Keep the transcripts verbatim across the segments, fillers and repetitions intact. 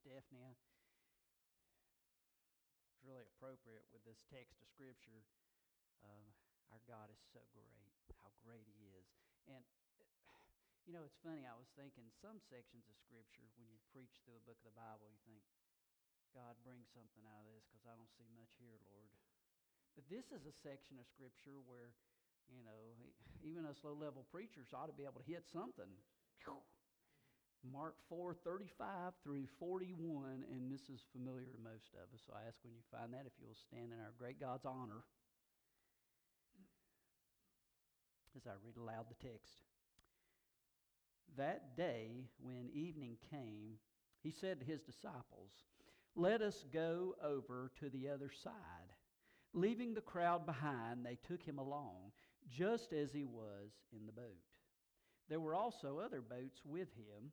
stiff now. It's really appropriate with this text of Scripture. Um, our God is so great, how great He is. And, you know, it's funny, I was thinking some sections of Scripture, when you preach through a book of the Bible, you think, God, bring something out of this because I don't see much here, Lord. But this is a section of Scripture where, you know, even us low-level preachers ought to be able to hit something. Mark four thirty-five through forty-one, and this is familiar to most of us. So I ask when you find that if you'll stand in our great God's honor as I read aloud the text. That day when evening came, he said to his disciples, "Let us go over to the other side." Leaving the crowd behind, they took him along, just as he was in the boat. There were also other boats with him.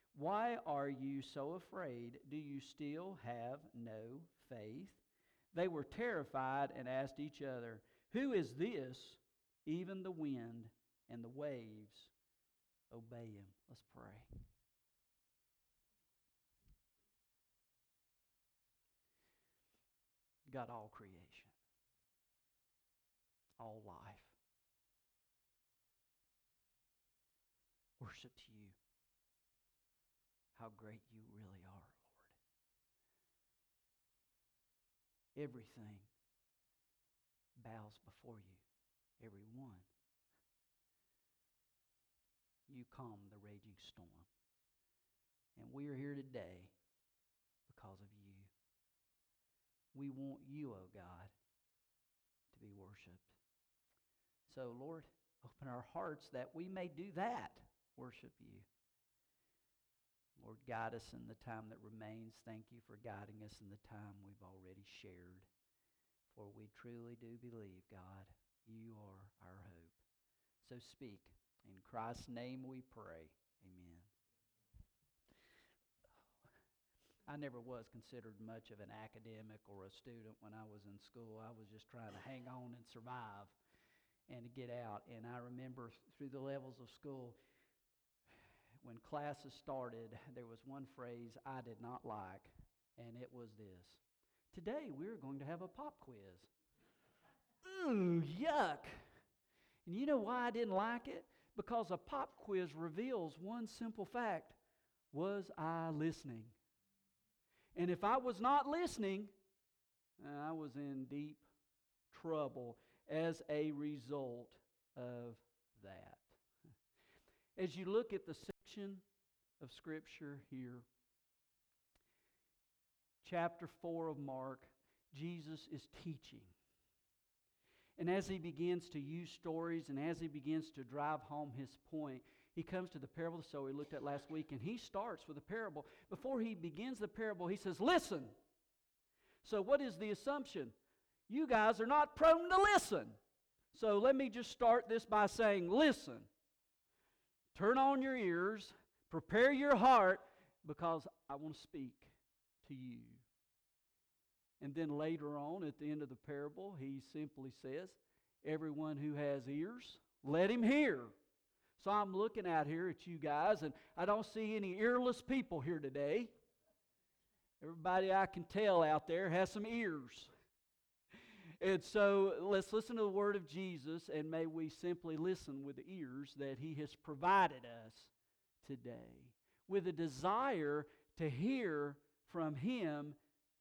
"Why are you so afraid? Do you still have no faith?" They were terrified and asked each other, "Who is this? Even the wind and the waves obey him." Let's pray. God, all creation, all life, worship to you, how great you really are, Lord. Everything bows before you, every one. You calm the raging storm, and we are here today because of you. We want you, O God, to be worshipped. So, Lord, open our hearts that we may do that, worship you. Lord, guide us in the time that remains. Thank you for guiding us in the time we've already shared. For we truly do believe, God, you are our hope. So speak. In Christ's name we pray. Amen. I never was considered much of an academic or a student when I was in school. I was just trying to hang on and survive and to get out. And I remember through the levels of school, when classes started, there was one phrase I did not like, and it was this: "Today we're going to have a pop quiz." Ooh, yuck! And you know why I didn't like it? Because a pop quiz reveals one simple fact: was I listening? And if I was not listening, I was in deep trouble as a result of that. As you look at the section of Scripture here, chapter four of Mark, Jesus is teaching. And as he begins to use stories and as he begins to drive home his point, he comes to the parable of the sower we looked at last week, and he starts with a parable. Before he begins the parable, he says, "Listen." So what is the assumption? You guys are not prone to listen. So let me just start this by saying, listen. Turn on your ears, prepare your heart, because I want to speak to you. And then later on, at the end of the parable, he simply says, "Everyone who has ears, let him hear." So I'm looking out here at you guys, and I don't see any earless people here today. Everybody I can tell out there has some ears. And so let's listen to the word of Jesus, and may we simply listen with the ears that he has provided us today, with a desire to hear from him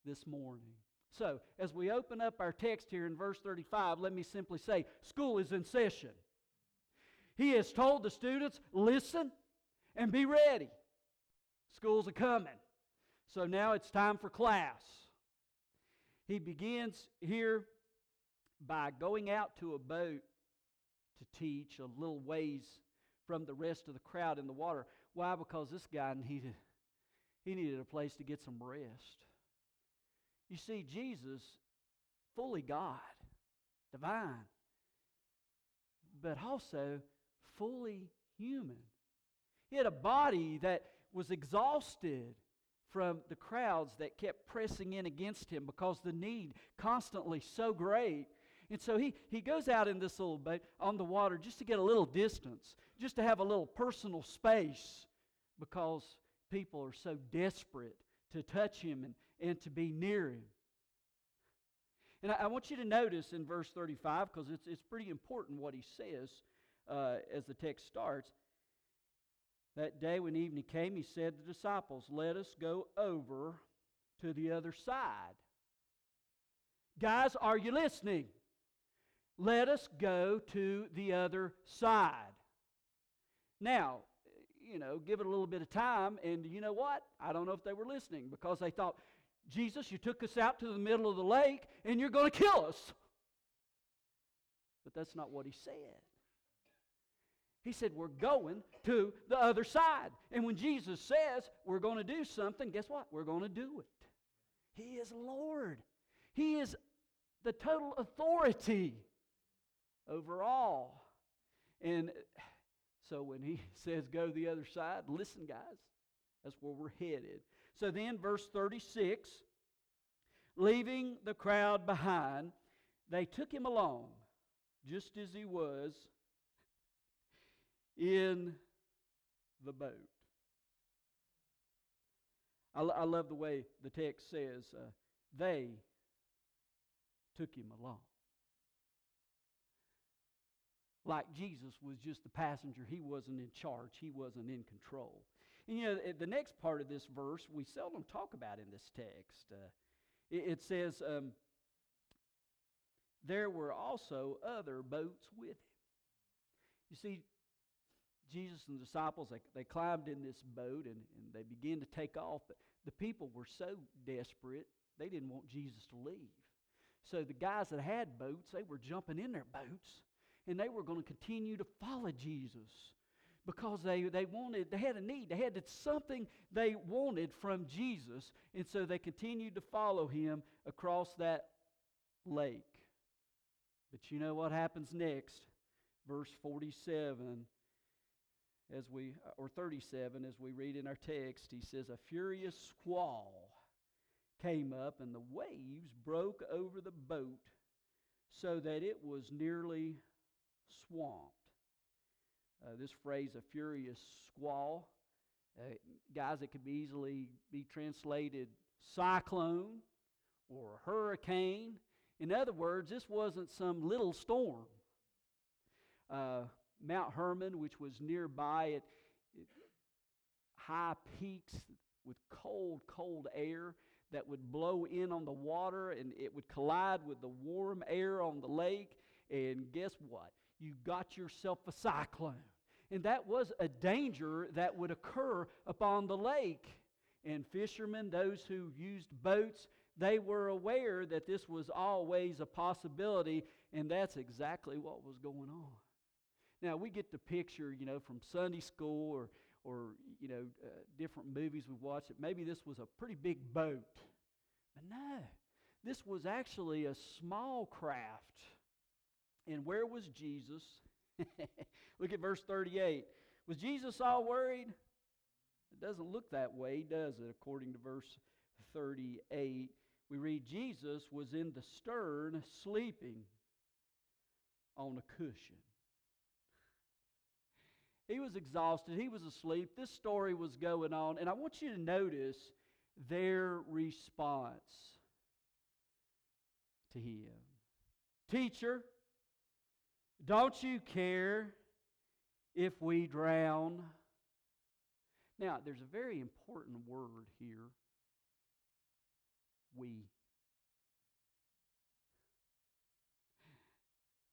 this morning. So, as we open up our text here in verse thirty-five, let me simply say, school is in session. He has told the students, listen and be ready. School's a coming. So now it's time for class. He begins here by going out to a boat to teach a little ways from the rest of the crowd in the water. Why? Because this guy needed, He needed a place to get some rest. You see, Jesus, fully God, divine, but also fully human. He had a body that was exhausted from the crowds that kept pressing in against him because the need constantly so great. And so he, he goes out in this little boat on the water just to get a little distance, just to have a little personal space, because people are so desperate to touch him and, and to be near him. And I, I want you to notice in verse thirty-five, because it's, it's pretty important what he says uh, as the text starts. That day when evening came, he said to the disciples, "Let us go over to the other side." Guys, are you listening? Let us go to the other side. Now, you know, give it a little bit of time, and you know what? I don't know if they were listening, because they thought, Jesus, you took us out to the middle of the lake, and you're going to kill us. But that's not what he said. He said, we're going to the other side. And when Jesus says we're going to do something, guess what? We're going to do it. He is Lord. He is the total authority over all. And so when he says go the other side, listen, guys, that's where we're headed. So then verse thirty-six, leaving the crowd behind, they took him along just as he was, in the boat. I, I love the way the text says, uh, they took him along. Like Jesus was just the passenger. He wasn't in charge. He wasn't in control. And you know, the next part of this verse, we seldom talk about in this text. Uh, it, it says, um, there were also other boats with him. You see, Jesus and the disciples, they, they climbed in this boat and, and they began to take off. But the people were so desperate, they didn't want Jesus to leave. So the guys that had boats, they were jumping in their boats and they were going to continue to follow Jesus because they, they wanted, they had a need. They had something they wanted from Jesus. And so they continued to follow him across that lake. But you know what happens next? Verse forty-seven As we or thirty-seven, as we read in our text, he says, a furious squall came up and the waves broke over the boat so that it was nearly swamped. Uh, this phrase, a furious squall, uh, guys, it could be easily be translated cyclone or hurricane. In other words, this wasn't some little storm. Uh, Mount Hermon, which was nearby, at high peaks with cold, cold air that would blow in on the water, and it would collide with the warm air on the lake. And guess what? You got yourself a cyclone. And that was a danger that would occur upon the lake. And fishermen, those who used boats, they were aware that this was always a possibility, and that's exactly what was going on. Now, we get the picture, you know, from Sunday school or, or you know, uh, different movies we've watched, that maybe this was a pretty big boat. But no, this was actually a small craft. And where was Jesus? Look at verse thirty-eight. Was Jesus all worried? It doesn't look that way, does it? According to verse thirty-eight, we read, Jesus was in the stern, sleeping on a cushion. He was exhausted. He was asleep. This story was going on. And I want you to notice their response to him. Teacher, don't you care if we drown? Now, there's a very important word here. We.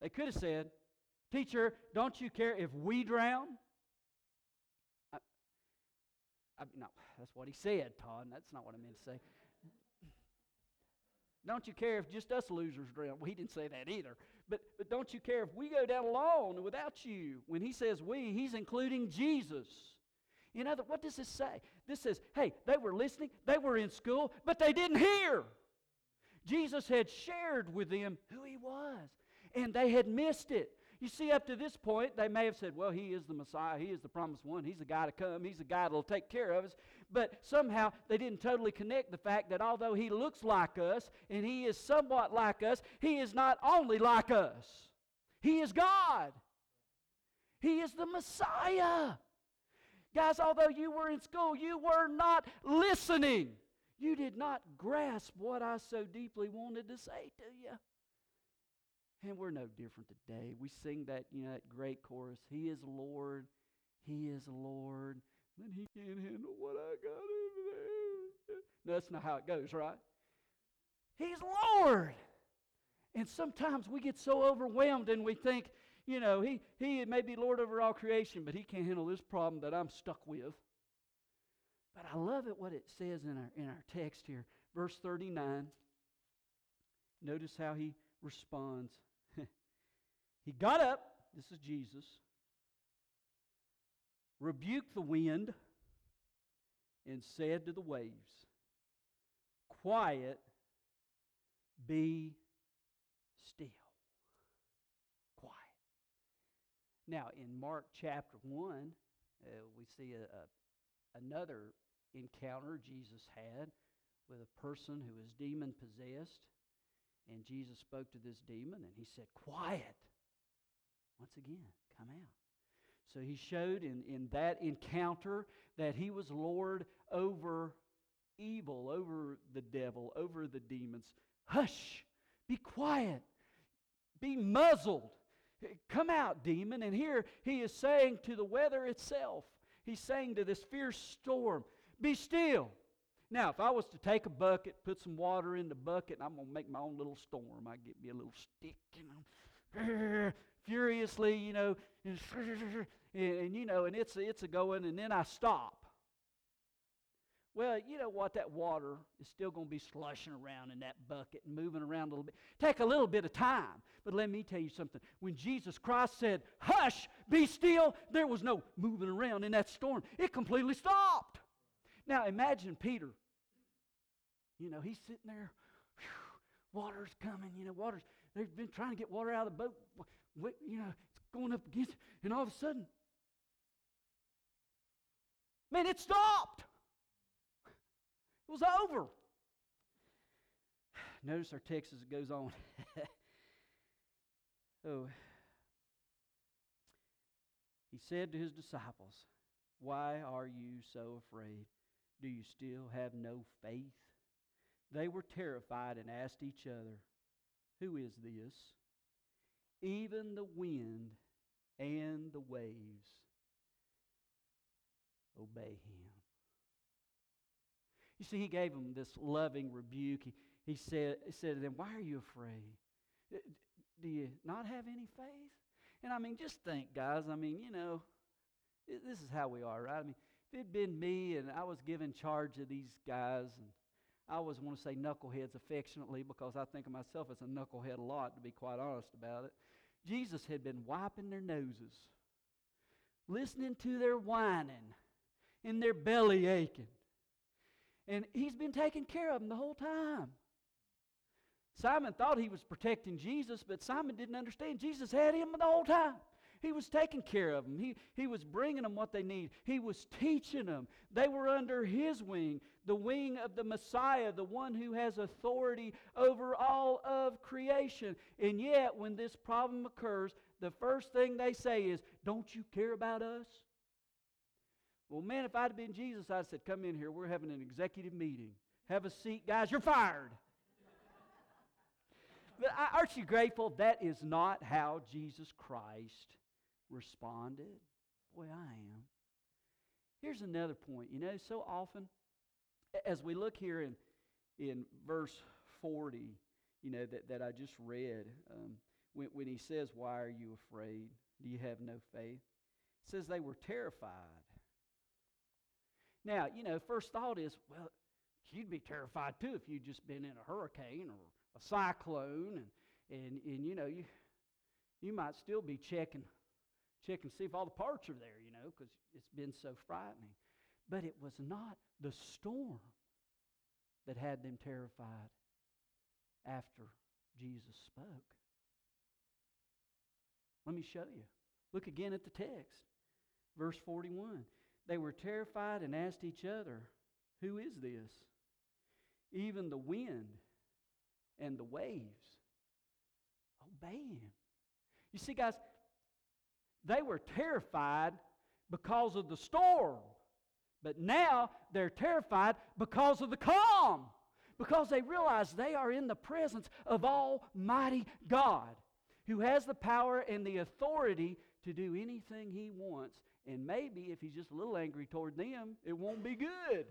They could have said, teacher, don't you care if we drown? I mean, no, that's what he said, Todd. That's not what I meant to say. Don't you care if just us losers drown? Well, he didn't say that either. But but don't you care if we go down alone without you? When he says we, he's including Jesus. You know, what does this say? This says, hey, they were listening, they were in school, but they didn't hear. Jesus had shared with them who he was, and they had missed it. You see, up to this point, they may have said, well, he is the Messiah, he is the promised one, he's the guy to come, he's the guy that will take care of us. But somehow, they didn't totally connect the fact that although he looks like us, and he is somewhat like us, he is not only like us. He is God. He is the Messiah. Guys, although you were in school, you were not listening. You did not grasp what I so deeply wanted to say to you. And we're no different today. We sing that, you know, that great chorus, he is Lord, he is Lord, then he can't handle what I got in there. No, that's not how it goes, right? He's Lord. And sometimes we get so overwhelmed and we think, you know, he, he may be Lord over all creation, but he can't handle this problem that I'm stuck with. But I love it what it says in our, in our text here. Verse thirty-nine, notice how he responds. He got up, this is Jesus, rebuked the wind, and said to the waves, quiet, be still. Quiet. Now, in Mark chapter one, uh, we see a, a, another encounter Jesus had with a person who is demon-possessed. And Jesus spoke to this demon, and he said, quiet. Once again, come out. So he showed in, in that encounter that he was Lord over evil, over the devil, over the demons. Hush, be quiet, be muzzled. Come out, demon. And here he is saying to the weather itself, he's saying to this fierce storm, be still. Now, if I was to take a bucket, put some water in the bucket, and I'm going to make my own little storm. I get me a little stick, and I'm furiously, you know, and, and you know, and it's it's a going, and then I stop. Well, you know what? That water is still going to be slushing around in that bucket and moving around a little bit. Take a little bit of time. But let me tell you something. When Jesus Christ said, hush, be still, there was no moving around in that storm. It completely stopped. Now, imagine Peter. You know, he's sitting there. Whew, water's coming. You know, water's... They've been trying to get water out of the boat. You know, it's going up against... And all of a sudden... Man, it stopped. It was over. Notice our text as it goes on. Oh. He said to his disciples, why are you so afraid? Do you still have no faith? They were terrified and asked each other, who is this? Even the wind and the waves obey him. You see, he gave them this loving rebuke. He, he, said, he said to them, why are you afraid? Do you not have any faith? And I mean, just think, guys. I mean, you know, this is how we are, right? I mean, if it had been me and I was given charge of these guys, and I always want to say knuckleheads affectionately because I think of myself as a knucklehead a lot, to be quite honest about it. Jesus had been wiping their noses, listening to their whining, and their belly aching. And he's been taking care of them the whole time. Simon thought he was protecting Jesus, but Simon didn't understand. Jesus had him the whole time. He was taking care of them. He, he was bringing them what they need. He was teaching them. They were under his wing, the wing of the Messiah, the one who has authority over all of creation. And yet, when this problem occurs, the first thing they say is, don't you care about us? Well, man, if I'd have been Jesus, I'd have said, come in here. We're having an executive meeting. Have a seat. Guys, you're fired. But aren't you grateful? That is not how Jesus Christ responded. Boy, I am. Here's another point. You know, so often, as we look here in, in verse forty, you know, that, that I just read, um, when, when he says, why are you afraid? Do you have no faith? It says they were terrified. Now, you know, first thought is, well, you'd be terrified too if you'd just been in a hurricane or a cyclone, and and, and you know, you you might still be checking, checking to see if all the parts are there, you know, because it's been so frightening. But it was not the storm that had them terrified after Jesus spoke. Let me show you. Look again at the text. Verse forty-one. They were terrified and asked each other, "Who is this? Even the wind and the waves obey him." You see, guys, they were terrified because of the storm. But now they're terrified because of the calm. Because they realize they are in the presence of Almighty God, who has the power and the authority to do anything He wants. And maybe if He's just a little angry toward them, it won't be good.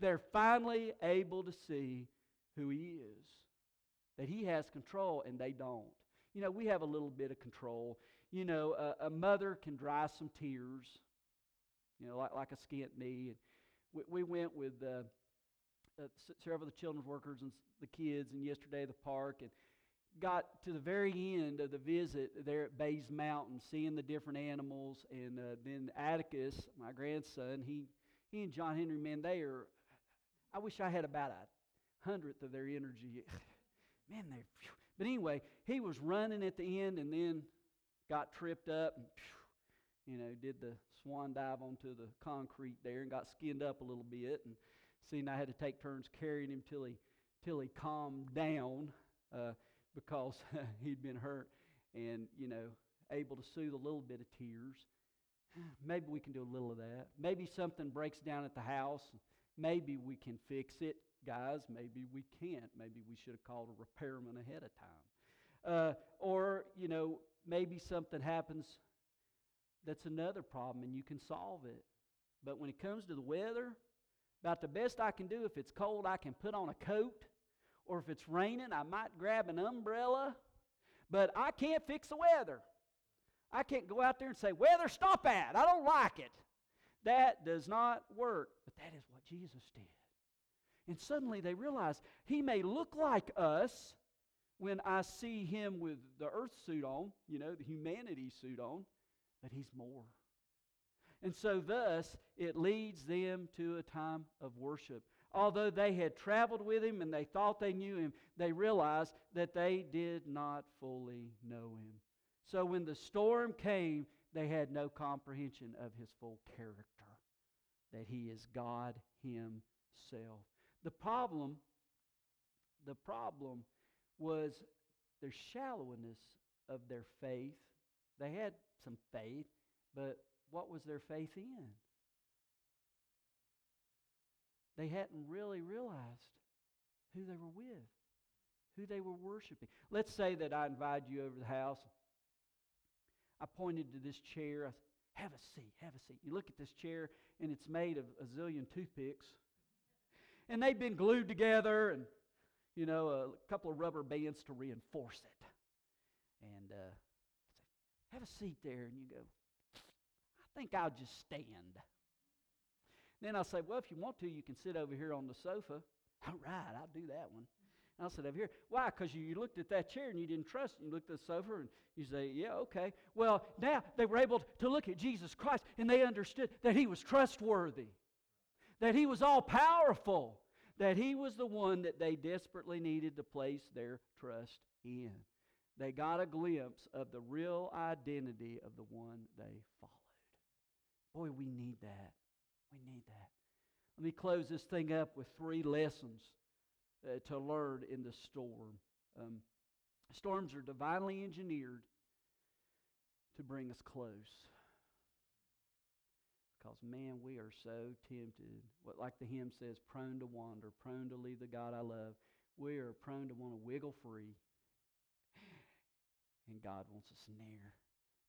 They're finally able to see who He is. That He has control and they don't. You know, we have a little bit of control. You know, a, a mother can dry some tears. You know, like, like a skint knee. And we, we went with uh, uh, several of the children's workers and the kids, and yesterday at the park, and got to the very end of the visit there at Bays Mountain, seeing the different animals. And uh, then Atticus, my grandson, he he and John Henry, man, they are, I wish I had about a hundredth of their energy. Man, they, but anyway, he was running at the end and then got tripped up and, you know, did the swan dive onto the concrete there and got skinned up a little bit. And seeing I had to take turns carrying him till he, till he calmed down uh, because he'd been hurt and, you know, able to soothe a little bit of tears. Maybe we can do a little of that. Maybe something breaks down at the house. Maybe we can fix it. Guys, maybe we can't. Maybe we should have called a repairman ahead of time. Uh, or, you know, maybe something happens that's another problem and you can solve it. But when it comes to the weather, about the best I can do, if it's cold, I can put on a coat. Or if it's raining, I might grab an umbrella. But I can't fix the weather. I can't go out there and say, "Weather, stop that. I don't like it." That does not work. But that is what Jesus did. And suddenly they realize He may look like us when I see Him with the earth suit on, you know, the humanity suit on, but He's more. And so thus, it leads them to a time of worship. Although they had traveled with Him and they thought they knew Him, they realized that they did not fully know Him. So when the storm came, they had no comprehension of His full character, that He is God Himself. The problem, the problem was their shallowness of their faith. They had some faith, but what was their faith in? They hadn't really realized who they were with, who they were worshiping. Let's say that I invited you over to the house. I pointed to this chair. I said, "Have a seat, have a seat." You look at this chair, and it's made of a zillion toothpicks. And they've been glued together and, you know, a couple of rubber bands to reinforce it. And uh, I say, "Have a seat there." And you go, "I think I'll just stand." Then I'll say, "Well, if you want to, you can sit over here on the sofa." "All right, I'll do that one." And I'll sit over here. Why? Because you, you looked at that chair and you didn't trust it. You looked at the sofa and you say, "Yeah, okay." Well, now they were able to look at Jesus Christ and they understood that He was trustworthy, that He was all-powerful, that He was the one that they desperately needed to place their trust in. They got a glimpse of the real identity of the one they followed. Boy, we need that. We need that. Let me close this thing up with three lessons uh, to learn in the storm. Um, storms are divinely engineered to bring us close. Because, man, we are so tempted. What, like the hymn says, prone to wander, prone to leave the God I love. We are prone to want to wiggle free. And God wants us near.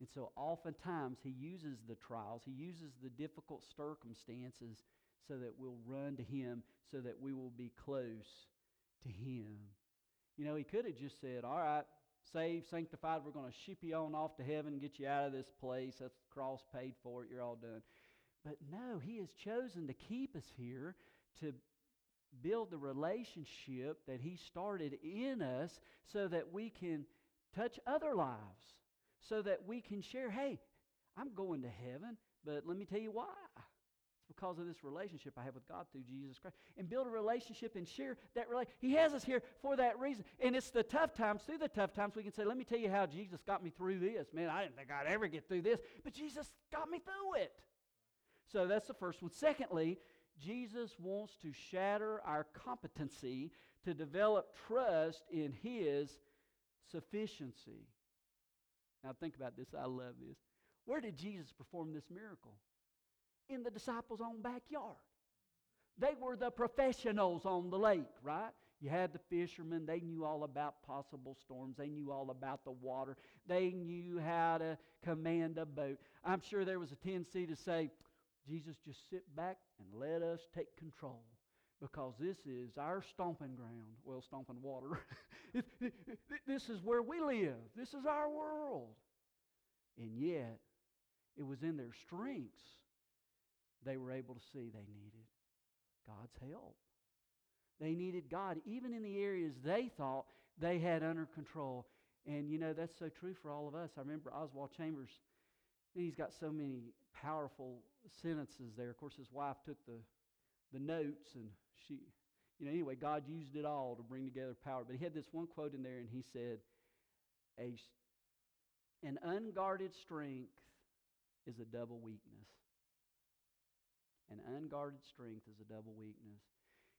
And so oftentimes He uses the trials, He uses the difficult circumstances so that we'll run to Him, so that we will be close to Him. You know, He could have just said, "All right, saved, sanctified, we're going to ship you on off to heaven, get you out of this place. That's the cross paid for it, you're all done." But no, He has chosen to keep us here to build the relationship that He started in us so that we can touch other lives, so that we can share, "Hey, I'm going to heaven, but let me tell you why. because of this relationship I have with God through Jesus Christ. And build a relationship and share that relationship. He has us here for that reason. And it's the tough times, through the tough times, we can say, let me tell you how Jesus got me through this. Man, I didn't think I'd ever get through this, but Jesus got me through it. So that's the first one. Secondly, Jesus wants to shatter our competency to develop trust in His sufficiency. Now think about this. I love this. Where did Jesus perform this miracle? In the disciples' own backyard. They were the professionals on the lake, right? You had the fishermen. They knew all about possible storms. They knew all about the water. They knew how to command a boat. I'm sure there was a tendency to say, Jesus, just sit back and let us take control, because this is our stomping ground. Well, stomping water. This is where we live. This is our world. And yet, it was in their strengths they were able to see they needed God's help. They needed God, even in the areas they thought they had under control. And, you know, that's so true for all of us. I remember Oswald Chambers, and he's got so many powerful sentences there. Of course, his wife took the the notes, and she, you know, anyway, God used it all to bring together power. But he had this one quote in there, and he said, a, an unguarded strength is a double weakness. An unguarded strength is a double weakness.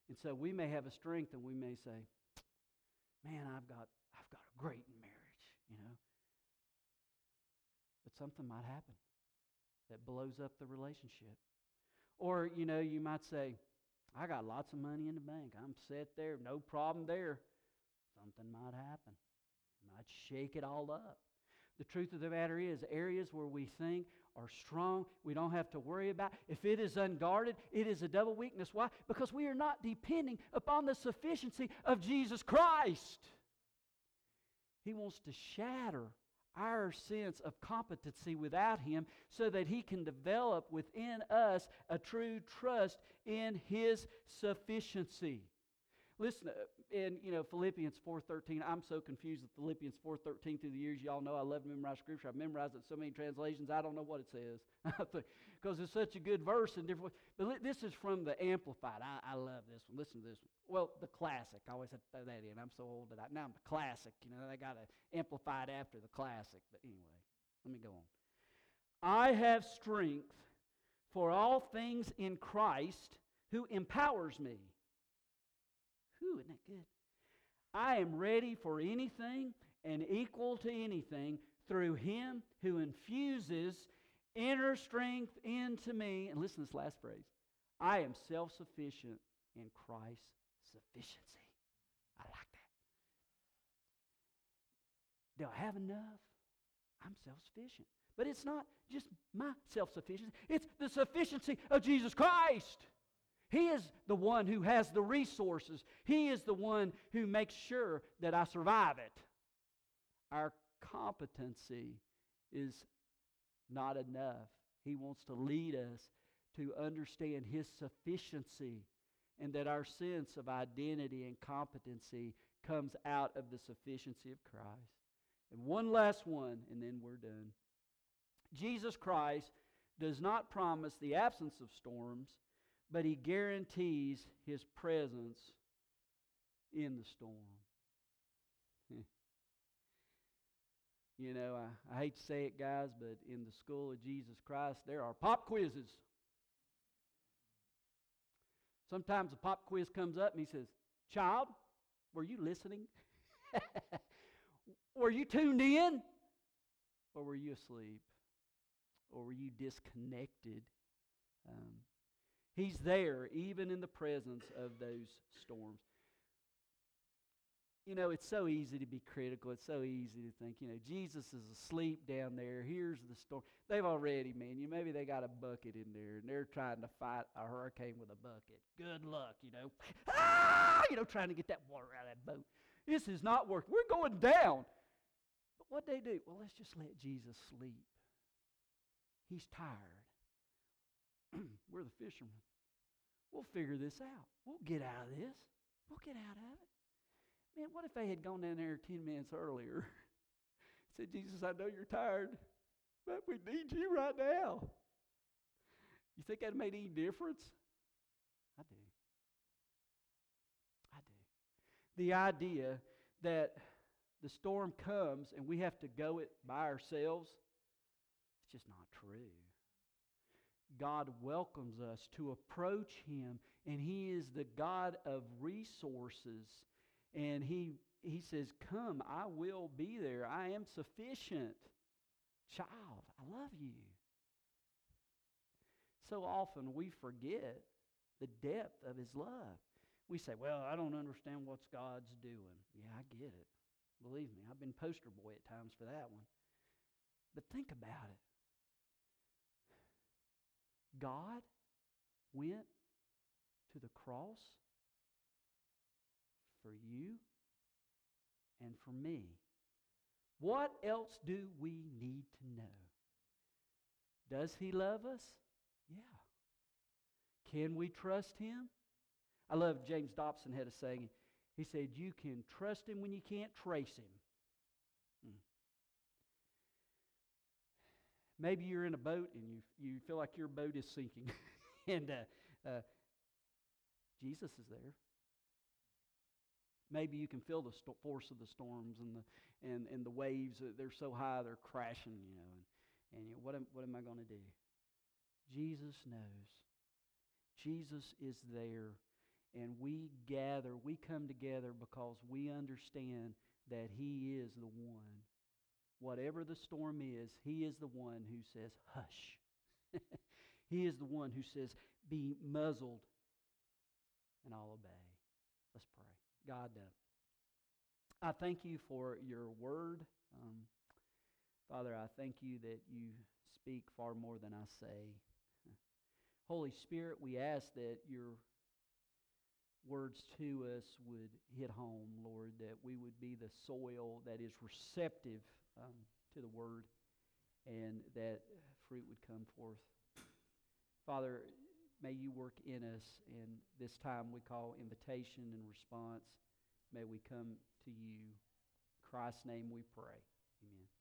And so we may have a strength, and we may say, man, I've got, I've got a great marriage, you know. But something might happen that blows up the relationship. Or, you know, you might say, I got lots of money in the bank. I'm set there, no problem there. Something might happen. It might shake it all up. The truth of the matter is, areas where we think are strong, we don't have to worry about. If it is unguarded, it is a double weakness. Why? Because we are not depending upon the sufficiency of Jesus Christ. He wants to shatter our sense of competency without Him, so that He can develop within us a true trust in His sufficiency. Listen, in you know Philippians four thirteen, I'm so confused with Philippians four thirteen through the years. Y'all know I love to memorize Scripture. I've memorized it in so many translations, I don't know what it says. Because it's such a good verse in different ways. But this is from the Amplified. I, I love this one. Listen to this one. Well, the classic. I always have to throw that in. I'm so old that I, now I'm the classic. You know, they got to amplify it after the classic. But anyway, let me go on. I have strength for all things in Christ who empowers me. Whew, isn't that good? I am ready for anything and equal to anything through Him who infuses inner strength into me. And listen to this last phrase. I am self-sufficient in Christ's sufficiency. I like that. Do I have enough? I'm self-sufficient. But it's not just my self-sufficiency. It's the sufficiency of Jesus Christ. He is the one who has the resources. He is the one who makes sure that I survive it. Our competency is not enough. He wants to lead us to understand His sufficiency, and that our sense of identity and competency comes out of the sufficiency of Christ. And one last one, and then we're done. Jesus Christ does not promise the absence of storms, but He guarantees His presence in the storm. You know, I, I hate to say it, guys, but in the school of Jesus Christ, there are pop quizzes. Sometimes a pop quiz comes up and he says, child, were you listening? Were you tuned in? Or were you asleep? Or were you disconnected? Um, He's there even in the presence of those storms. You know, it's so easy to be critical. It's so easy to think, you know, Jesus is asleep down there. Here's the storm. They've already, man, you maybe they got a bucket in there, and they're trying to fight a hurricane with a bucket. Good luck, you know. Ah! You know, trying to get that water out of that boat. This is not working. We're going down. But what they do? Well, let's just let Jesus sleep. He's tired. We're the fishermen. We'll figure this out. We'll get out of this. We'll get out of it. Man, what if they had gone down there ten minutes earlier? Said, Jesus, I know you're tired, but we need you right now. You think that made any difference? I do. I do. The idea that the storm comes and we have to go it by ourselves, it's just not true. God welcomes us to approach Him, and He is the God of resources. And He He says, come, I will be there. I am sufficient. Child, I love you. So often we forget the depth of His love. We say, well, I don't understand what God's doing. Yeah, I get it. Believe me, I've been poster boy at times for that one. But think about it. God went to the cross for you and for me. What else do we need to know? Does He love us? Yeah. Can we trust Him? I love James Dobson had a saying. He said, you can trust Him when you can't trace Him. Hmm. Maybe you're in a boat and you you feel like your boat is sinking. and uh, uh, Jesus is there. Maybe you can feel the sto- force of the storms and the and, and the waves. They're so high they're crashing, you know. And, and you know, what am, what am I going to do? Jesus knows. Jesus is there. And we gather, we come together because we understand that He is the one. Whatever the storm is, He is the one who says, hush. He is the one who says, be muzzled, and I'll obey. Let's pray. God, uh, I thank You for Your word. Um, Father, I thank You that You speak far more than I say. Holy Spirit, we ask that Your words to us would hit home, Lord, that we would be the soil that is receptive um, to the word, and that fruit would come forth. Father, may You work in us, and this time we call invitation and response. May we come to You. In Christ's name we pray. Amen.